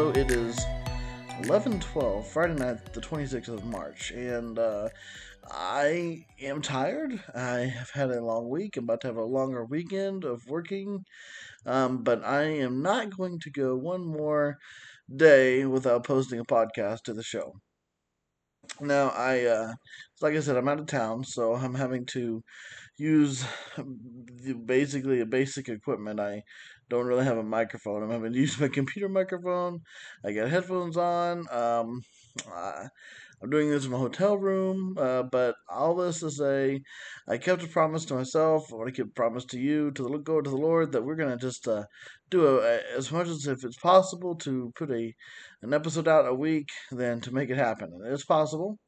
So it is 11:12, Friday night, the 26th of March, and I am tired. I have had a long week. I'm about to have a longer weekend of working, but I am not going to go one more day without posting a podcast to the show. Now, like I said, I'm out of town, so I'm having to use basically a basic equipment. I don't really have a microphone. I'm having to use my computer microphone. I got headphones on. I'm doing this in my hotel room, but all this to say, I kept a promise to myself. I want to keep a promise to you, to the Lord, that we're going to just do as much as if it's possible to put an episode out a week than to make it happen. And it's possible.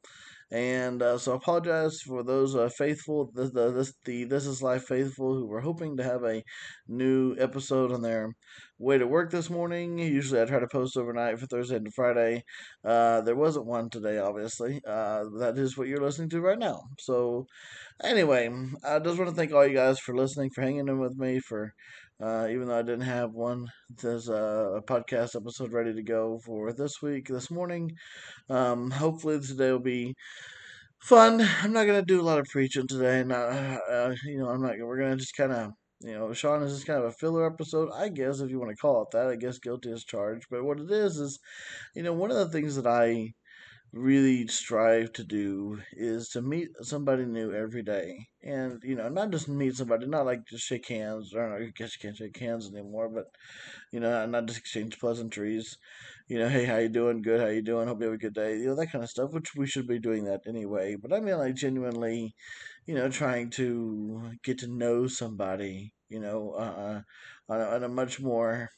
And so I apologize for those faithful, the This Is Life faithful who were hoping to have a new episode on their way to work this morning. Usually I try to post overnight for Thursday and Friday. There wasn't one today, obviously. That is what you're listening to right now. So anyway, I just want to thank all you guys for listening, for hanging in with me, for even though I didn't have one, there's a podcast episode ready to go for this week, this morning. Hopefully today will be fun. I'm not going to do a lot of preaching today. We're going to just kind of, Sean is just kind of a filler episode, I guess, if you want to call it that. I guess guilty as charged. But what it is, one of the things that I really strive to do is to meet somebody new every day. And, not just meet somebody, not like just shake hands, or I guess you can't shake hands anymore, but, not just exchange pleasantries, hey, how you doing? Good, how you doing? Hope you have a good day, that kind of stuff, which we should be doing that anyway. But I mean, like, genuinely, trying to get to know somebody, on a much more,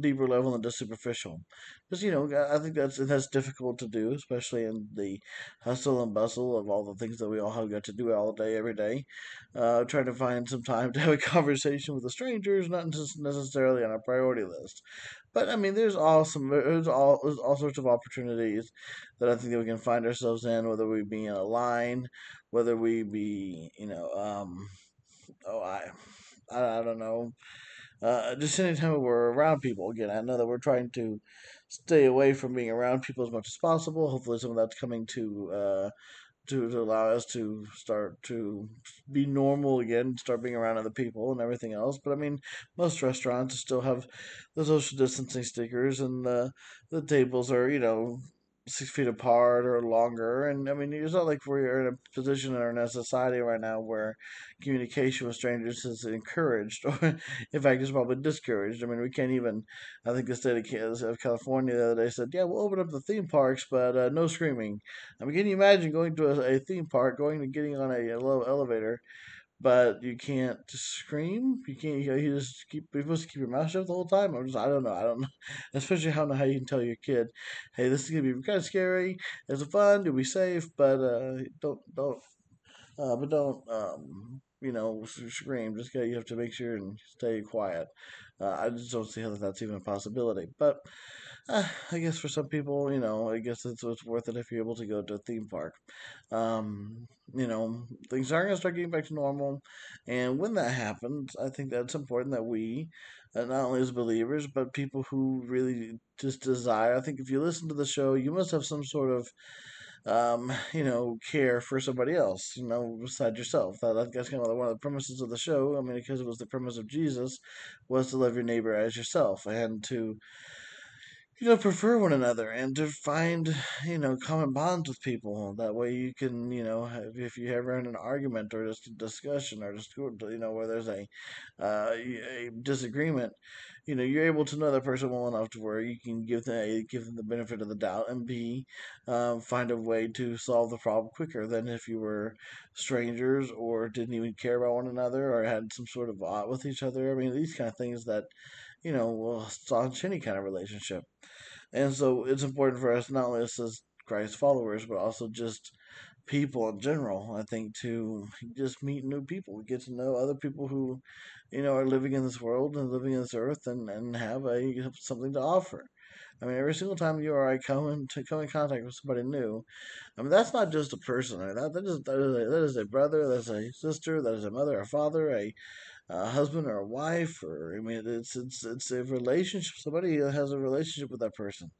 deeper level than just superficial. Because, I think that's difficult to do, especially in the hustle and bustle of all the things that we all have got to do all day, every day. Trying to find some time to have a conversation with a stranger is not just necessarily on our priority list. But, I mean, there's all sorts of opportunities that I think that we can find ourselves in, whether we be in a line, whether we be, I don't know. Just anytime we're around people. Again, I know that we're trying to stay away from being around people as much as possible. Hopefully some of that's coming to allow us to start to be normal again, start being around other people and everything else. But I mean, most restaurants still have the social distancing stickers, and the tables are, 6 feet apart or longer. And I mean, it's not like we're in a position or in a society right now where communication with strangers is encouraged, or in fact it's probably discouraged. I mean, we can't even, I think the state of California the other day said, yeah, we'll open up the theme parks, but no screaming. I mean, can you imagine going to a theme park, getting on a low elevator, but you can't scream? You just keep, you're supposed to keep your mouth shut the whole time? I don't know. Especially I don't know how you can tell your kid, hey, this is going to be kind of scary. It's fun. You'll be safe, but don't scream. Just you have to make sure and stay quiet. I just don't see how that's even a possibility. But I guess for some people, I guess it's worth it if you're able to go to a theme park. Things are going to start getting back to normal. And when that happens, I think that's important that we, not only as believers, but people who really just desire. I think if you listen to the show, you must have some sort of care for somebody else, beside yourself. That's kind of one of the premises of the show. I mean, because it was the premise of Jesus, was to love your neighbor as yourself, and to, prefer one another, and to find, common bonds with people. That way you can, if you ever in an argument or just a discussion or just, where there's a disagreement, you're able to know that person well enough to where you can give them the benefit of the doubt, and B, find a way to solve the problem quicker than if you were strangers or didn't even care about one another or had some sort of ought with each other. I mean, these kind of things that, will staunch any kind of relationship. And so it's important for us, not only as Christ followers, but also just people in general, I think, to just meet new people, get to know other people who, are living in this world and living in this earth, and have something to offer. I mean, every single time you or I come in contact with somebody new, I mean, that's not just a person. That is a brother, that's a sister, that is a mother, a father, a a husband or a wife, or I mean, it's a relationship. Somebody has a relationship with that person,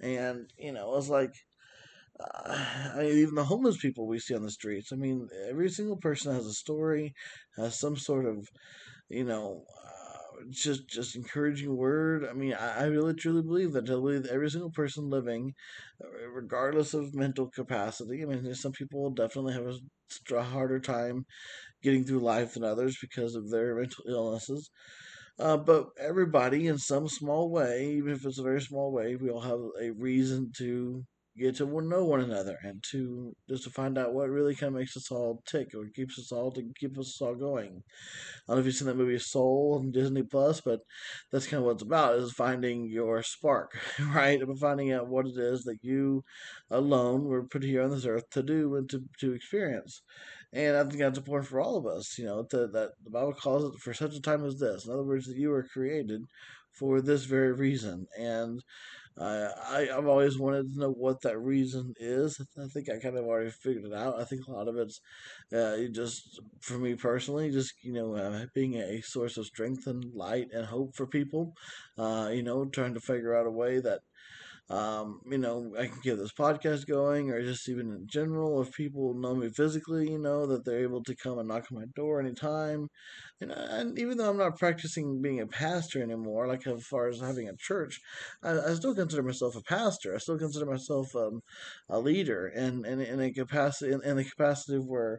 and you know, it's like even the homeless people we see on the streets. I mean, every single person has a story, has some sort of, you know, just encouraging word. I mean, I really truly believe that. I believe every single person living, regardless of mental capacity. I mean, there's some people definitely have a harder time getting through life than others because of their mental illnesses. But everybody, in some small way, even if it's a very small way, we all have a reason to get to know one another and to just to find out what really kind of makes us all tick or keeps us all to keep us all going. I don't know if you've seen that movie Soul on Disney Plus, but that's kind of what it's about, is finding your spark, right? About finding out what it is that you alone were put here on this earth to do and to experience. And I think that's important for all of us, you know, that the Bible calls it for such a time as this. In other words, that you were created for this very reason. And I've always wanted to know what that reason is. I think I kind of already figured it out. I think a lot of it's just, for me personally, just, you know, being a source of strength and light and hope for people, you know, trying to figure out a way that, you know, I can get this podcast going, or just even in general, if people know me physically, you know, that they're able to come and knock on my door anytime. And even though I'm not practicing being a pastor anymore, like as far as having a church, I still consider myself a pastor. I still consider myself a leader, in the capacity of where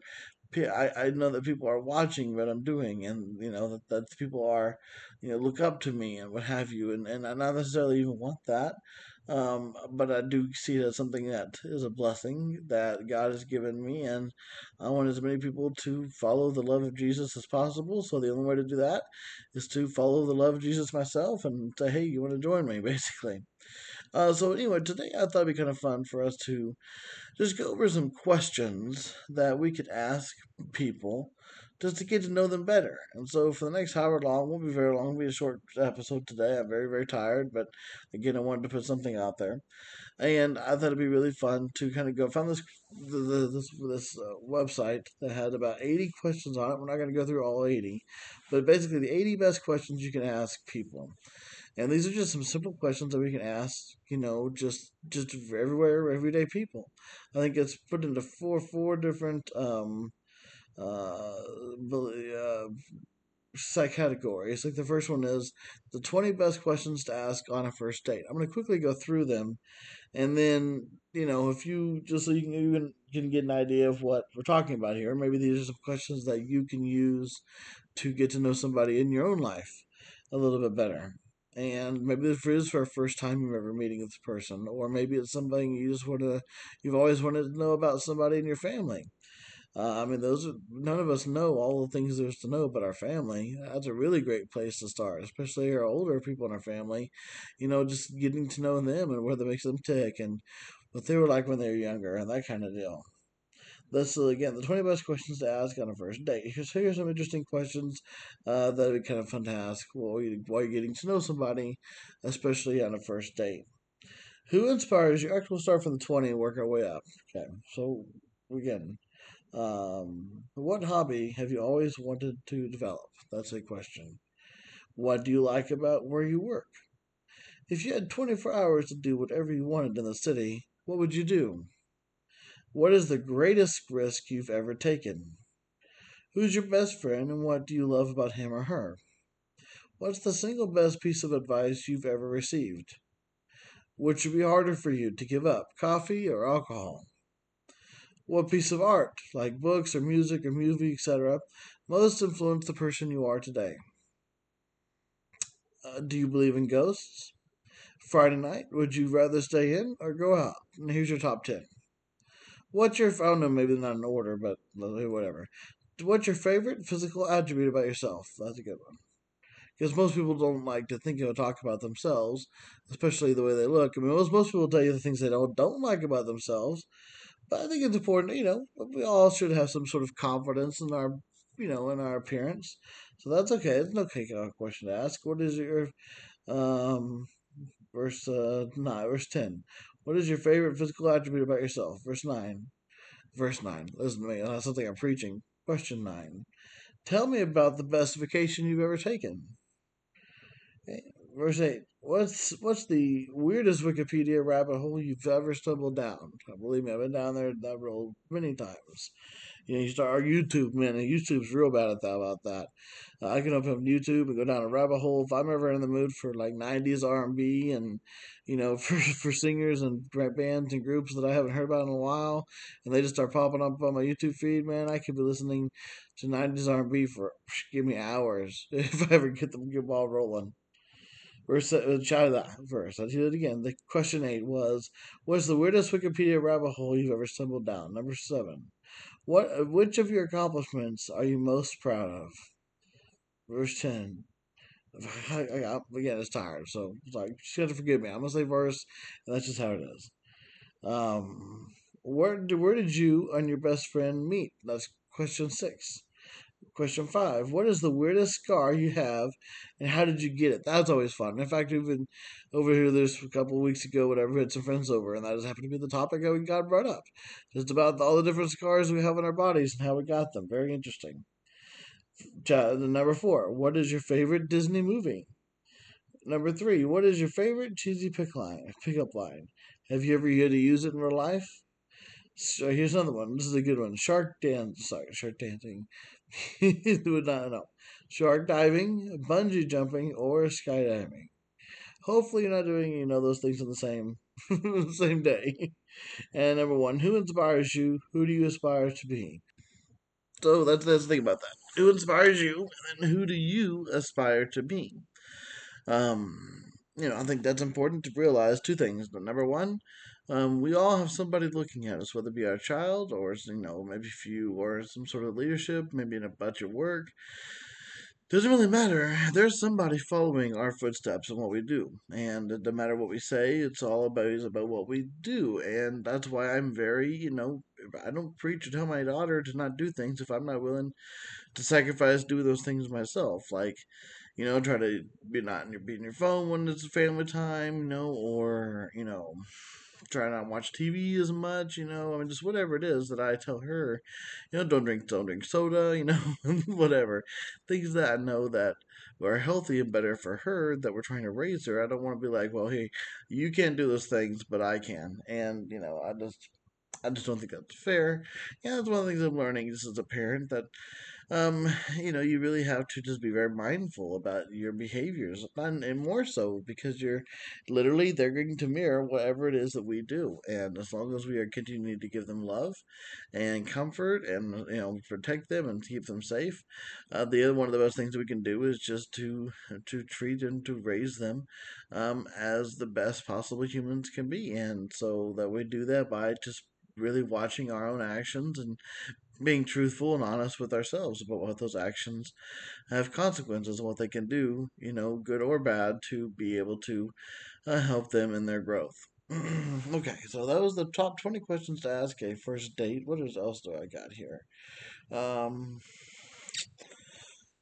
I know that people are watching what I'm doing, and you know that people are, you know, look up to me and what have you, and I not necessarily even want that. But I do see that something that is a blessing that God has given me, and I want as many people to follow the love of Jesus as possible. So the only way to do that is to follow the love of Jesus myself and say, hey, you want to join me, basically. So anyway, today I thought it'd be kind of fun for us to just go over some questions that we could ask people just to get to know them better. And so for the next hour long, won't be very long, it'll be a short episode today. I'm very, very tired, but again, I wanted to put something out there. And I thought it'd be really fun to kind of go find this website that had about 80 questions on it. We're not going to go through all 80, but basically the 80 best questions you can ask people. And these are just some simple questions that we can ask, you know, just everywhere, everyday people. I think it's put into four different categories. Like the first one is the 20 best questions to ask on a first date. I'm going to quickly go through them, and then, you know, if you just so you can even can get an idea of what we're talking about here. Maybe these are some questions that you can use to get to know somebody in your own life a little bit better. And maybe this is for the first time you're ever meeting this person, or maybe it's something you've always wanted to know about somebody in your family. I mean, none of us know all the things there's to know about our family. That's a really great place to start, especially our older people in our family. You know, just getting to know them and what makes them tick and what they were like when they were younger and that kind of deal. This is, again, the 20 best questions to ask on a first date. Here's some interesting questions that would be kind of fun to ask while you're getting to know somebody, especially on a first date. Who inspires you? Actually, we'll start from the 20 and work our way up. Okay, so again, what hobby have you always wanted to develop? That's a question. What do you like about where you work? If you had 24 hours to do whatever you wanted in the city, what would you do? What is the greatest risk you've ever taken? Who's your best friend, and what do you love about him or her? What's the single best piece of advice you've ever received? Which would be harder for you to give up, coffee or alcohol? What piece of art, like books or music or movie, etc., most influenced the person you are today? Do you believe in ghosts? Friday night, would you rather stay in or go out? And here's your top 10. What's your, I don't know, maybe not in order, but whatever. What's your favorite physical attribute about yourself? That's a good one. Because most people don't like to think or talk about themselves, especially the way they look. I mean, most people tell you the things they don't like about themselves. But I think it's important, you know, we all should have some sort of confidence in our, you know, in our appearance. So that's okay. It's an okay question to ask. What is your, verse 10. What is your favorite physical attribute about yourself? Verse 9. Listen to me. That's something I'm preaching. Question 9. Tell me about the best vacation you've ever taken. Verse 8. What's the weirdest Wikipedia rabbit hole you've ever stumbled down? Believe me, I've been down there that road many times. You know, you start our YouTube, man, and YouTube's real bad at that about that. I can open up YouTube and go down a rabbit hole. If I'm ever in the mood for like 90s R&B and, you know, for singers and bands and groups that I haven't heard about in a while, and they just start popping up on my YouTube feed, man, I could be listening to 90s R&B for, give me hours if I ever get the ball rolling. I did it again. The question 8 was, what's the weirdest Wikipedia rabbit hole you've ever stumbled down? Number 7. Which of your accomplishments are you most proud of? Verse 10. Again, it's tired, so it's like, just have to forgive me. I'm gonna say verse, and that's just how it is. Where did you and your best friend meet? That's question 6. Question 5, what is the weirdest scar you have, and how did you get it? That's always fun. In fact, we've been over here this a couple of weeks ago, whatever, we had some friends over, and that just happened to be the topic that we got brought up. Just about all the different scars we have on our bodies and how we got them. Very interesting. Number 4, what is your favorite Disney movie? Number 3, what is your favorite cheesy pickup line? Have you ever had to use it in real life? So here's another one. This is a good one. Shark dancing. Shark diving, bungee jumping, or skydiving. Hopefully, you're not doing those things on the same day. And number 1, who inspires you? Who do you aspire to be? So that's the thing about that. Who inspires you, and who do you aspire to be? I think that's important to realize 2 things. But number 1. We all have somebody looking at us, whether it be our child or, maybe if you or some sort of leadership, maybe about your work. Doesn't really matter. There's somebody following our footsteps and what we do. And no matter what we say, it's all about what we do. And that's why I'm very, I don't preach or tell my daughter to not do things if I'm not willing to sacrifice, do those things myself. Like, try to be on your phone when it's family time, or, try not to watch TV as much, just whatever it is that I tell her, don't drink soda, whatever. Things that I know that are healthy and better for her that we're trying to raise her. I don't want to be like, well, hey, you can't do those things, but I can. And, I just don't think that's fair. Yeah, that's one of the things I'm learning just as a parent that, you really have to just be very mindful about your behaviors, and more so because you're literally they're going to mirror whatever it is that we do. And as long as we are continuing to give them love and comfort and, protect them and keep them safe, the other one of the best things we can do is just to treat and to raise them as the best possible humans can be. And so that we do that by just really watching our own actions and being truthful and honest with ourselves about what those actions have consequences and what they can do, good or bad, to be able to help them in their growth. Okay, so that was the top 20 questions to ask a first date. What else do I got here?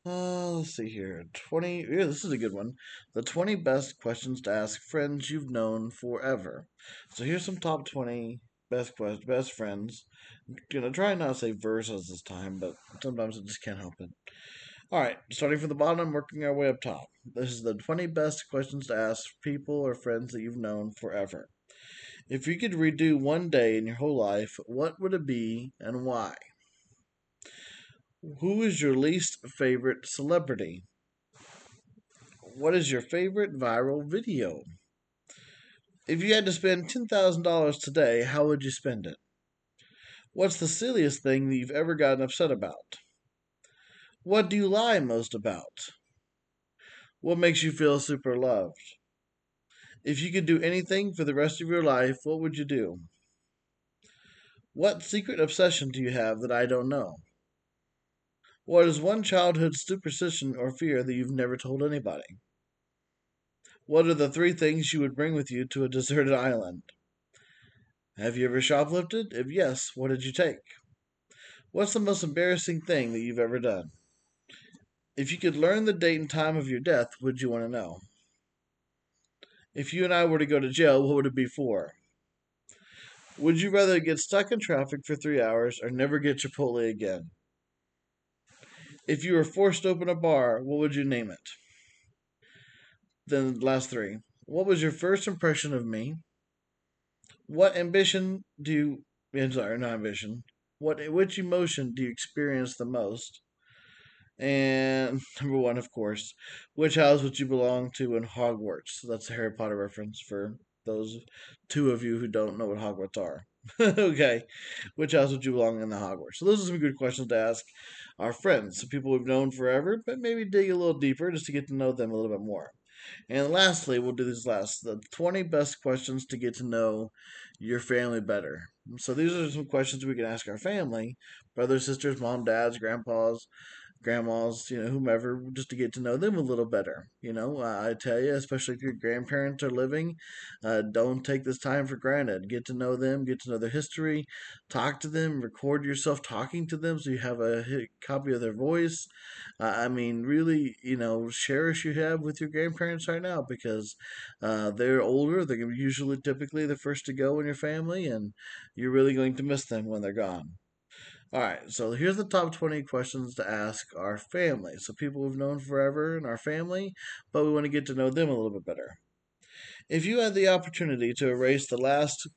Let's see here. 20. Yeah, this is a good one. The 20 best questions to ask friends you've known forever. So here's some top 20 best friends. Try not to say verses this time, but sometimes I just can't help it. Alright, starting from the bottom, working our way up top. This is the 20 best questions to ask people or friends that you've known forever. If you could redo one day in your whole life, what would it be and why? Who is your least favorite celebrity? What is your favorite viral video? If you had to spend $10,000 today, how would you spend it? What's the silliest thing that you've ever gotten upset about? What do you lie most about? What makes you feel super loved? If you could do anything for the rest of your life, what would you do? What secret obsession do you have that I don't know? What is one childhood superstition or fear that you've never told anybody? What are the 3 things you would bring with you to a deserted island? Have you ever shoplifted? If yes, what did you take? What's the most embarrassing thing that you've ever done? If you could learn the date and time of your death, would you want to know? If you and I were to go to jail, what would it be for? Would you rather get stuck in traffic for 3 hours or never get Chipotle again? If you were forced to open a bar, what would you name it? Then the last three. What was your first impression of me? What ambition do you... I'm sorry, not ambition. Which emotion do you experience the most? And number one, of course, which house would you belong to in Hogwarts? So that's a Harry Potter reference for those two of you who don't know what Hogwarts are. Okay. Which house would you belong in the Hogwarts? So those are some good questions to ask our friends, some people we've known forever, but maybe dig a little deeper just to get to know them a little bit more. And lastly, we'll do this last, the 20 best questions to get to know your family better. So these are some questions we can ask our family, brothers, sisters, mom, dads, grandpas, grandmas, whomever, just to get to know them a little better. I tell you, especially if your grandparents are living, don't take this time for granted. Get to know them, get to know their history, talk to them, record yourself talking to them so you have a copy of their voice. Really, share what you have with your grandparents right now, because they're older. They're usually typically the first to go in your family, and you're really going to miss them when they're gone. All right, so here's the top 20 questions to ask our family. So people we've known forever in our family, but we want to get to know them a little bit better. If you had the opportunity to erase the last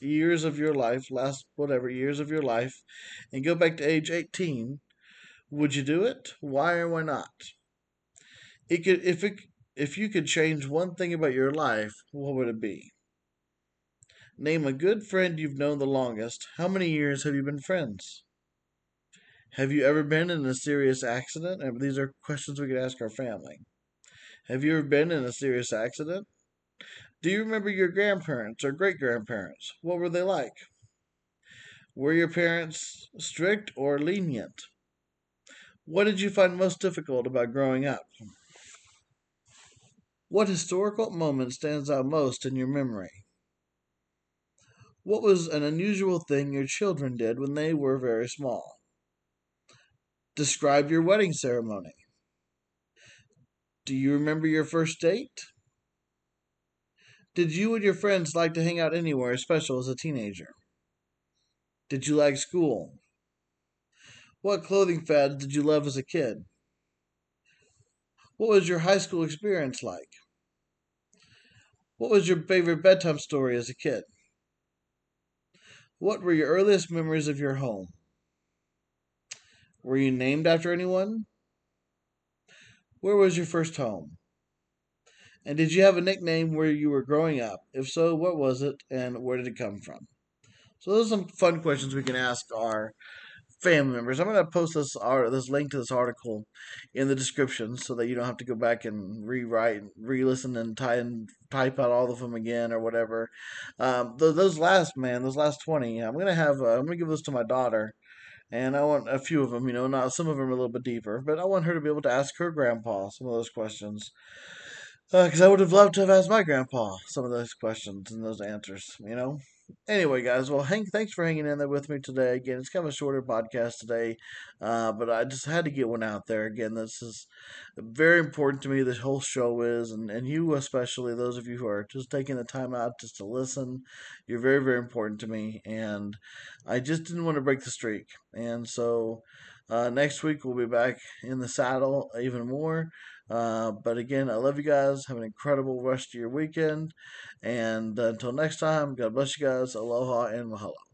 years of your life, and go back to age 18, would you do it? Why or why not? If you could change one thing about your life, what would it be? Name a good friend you've known the longest. How many years have you been friends? Have you ever been in a serious accident? And these are questions we could ask our family. Have you ever been in a serious accident? Do you remember your grandparents or great-grandparents? What were they like? Were your parents strict or lenient? What did you find most difficult about growing up? What historical moment stands out most in your memory? What was an unusual thing your children did when they were very small? Describe your wedding ceremony. Do you remember your first date? Did you and your friends like to hang out anywhere special as a teenager? Did you like school? What clothing fads did you love as a kid? What was your high school experience like? What was your favorite bedtime story as a kid? What were your earliest memories of your home? Were you named after anyone? Where was your first home? And did you have a nickname where you were growing up? If so, what was it and where did it come from? So those are some fun questions we can ask our family members. I'm going to post this link to this article in the description so that you don't have to go back and rewrite, re-listen, and type out all of them again or whatever. Those last 20. I'm going to give this to my daughter, and I want a few of them. Not some of them are a little bit deeper, but I want her to be able to ask her grandpa some of those questions. Because I would have loved to have asked my grandpa some of those questions and those answers, Anyway, guys, well, thanks for hanging in there with me today. Again, it's kind of a shorter podcast today, but I just had to get one out there. Again, this is very important to me, this whole show is, and you especially, those of you who are just taking the time out just to listen, you're very, very important to me, and I just didn't want to break the streak, and so... next week, we'll be back in the saddle even more. But again, I love you guys. Have an incredible rest of your weekend. And until next time, God bless you guys. Aloha and mahalo.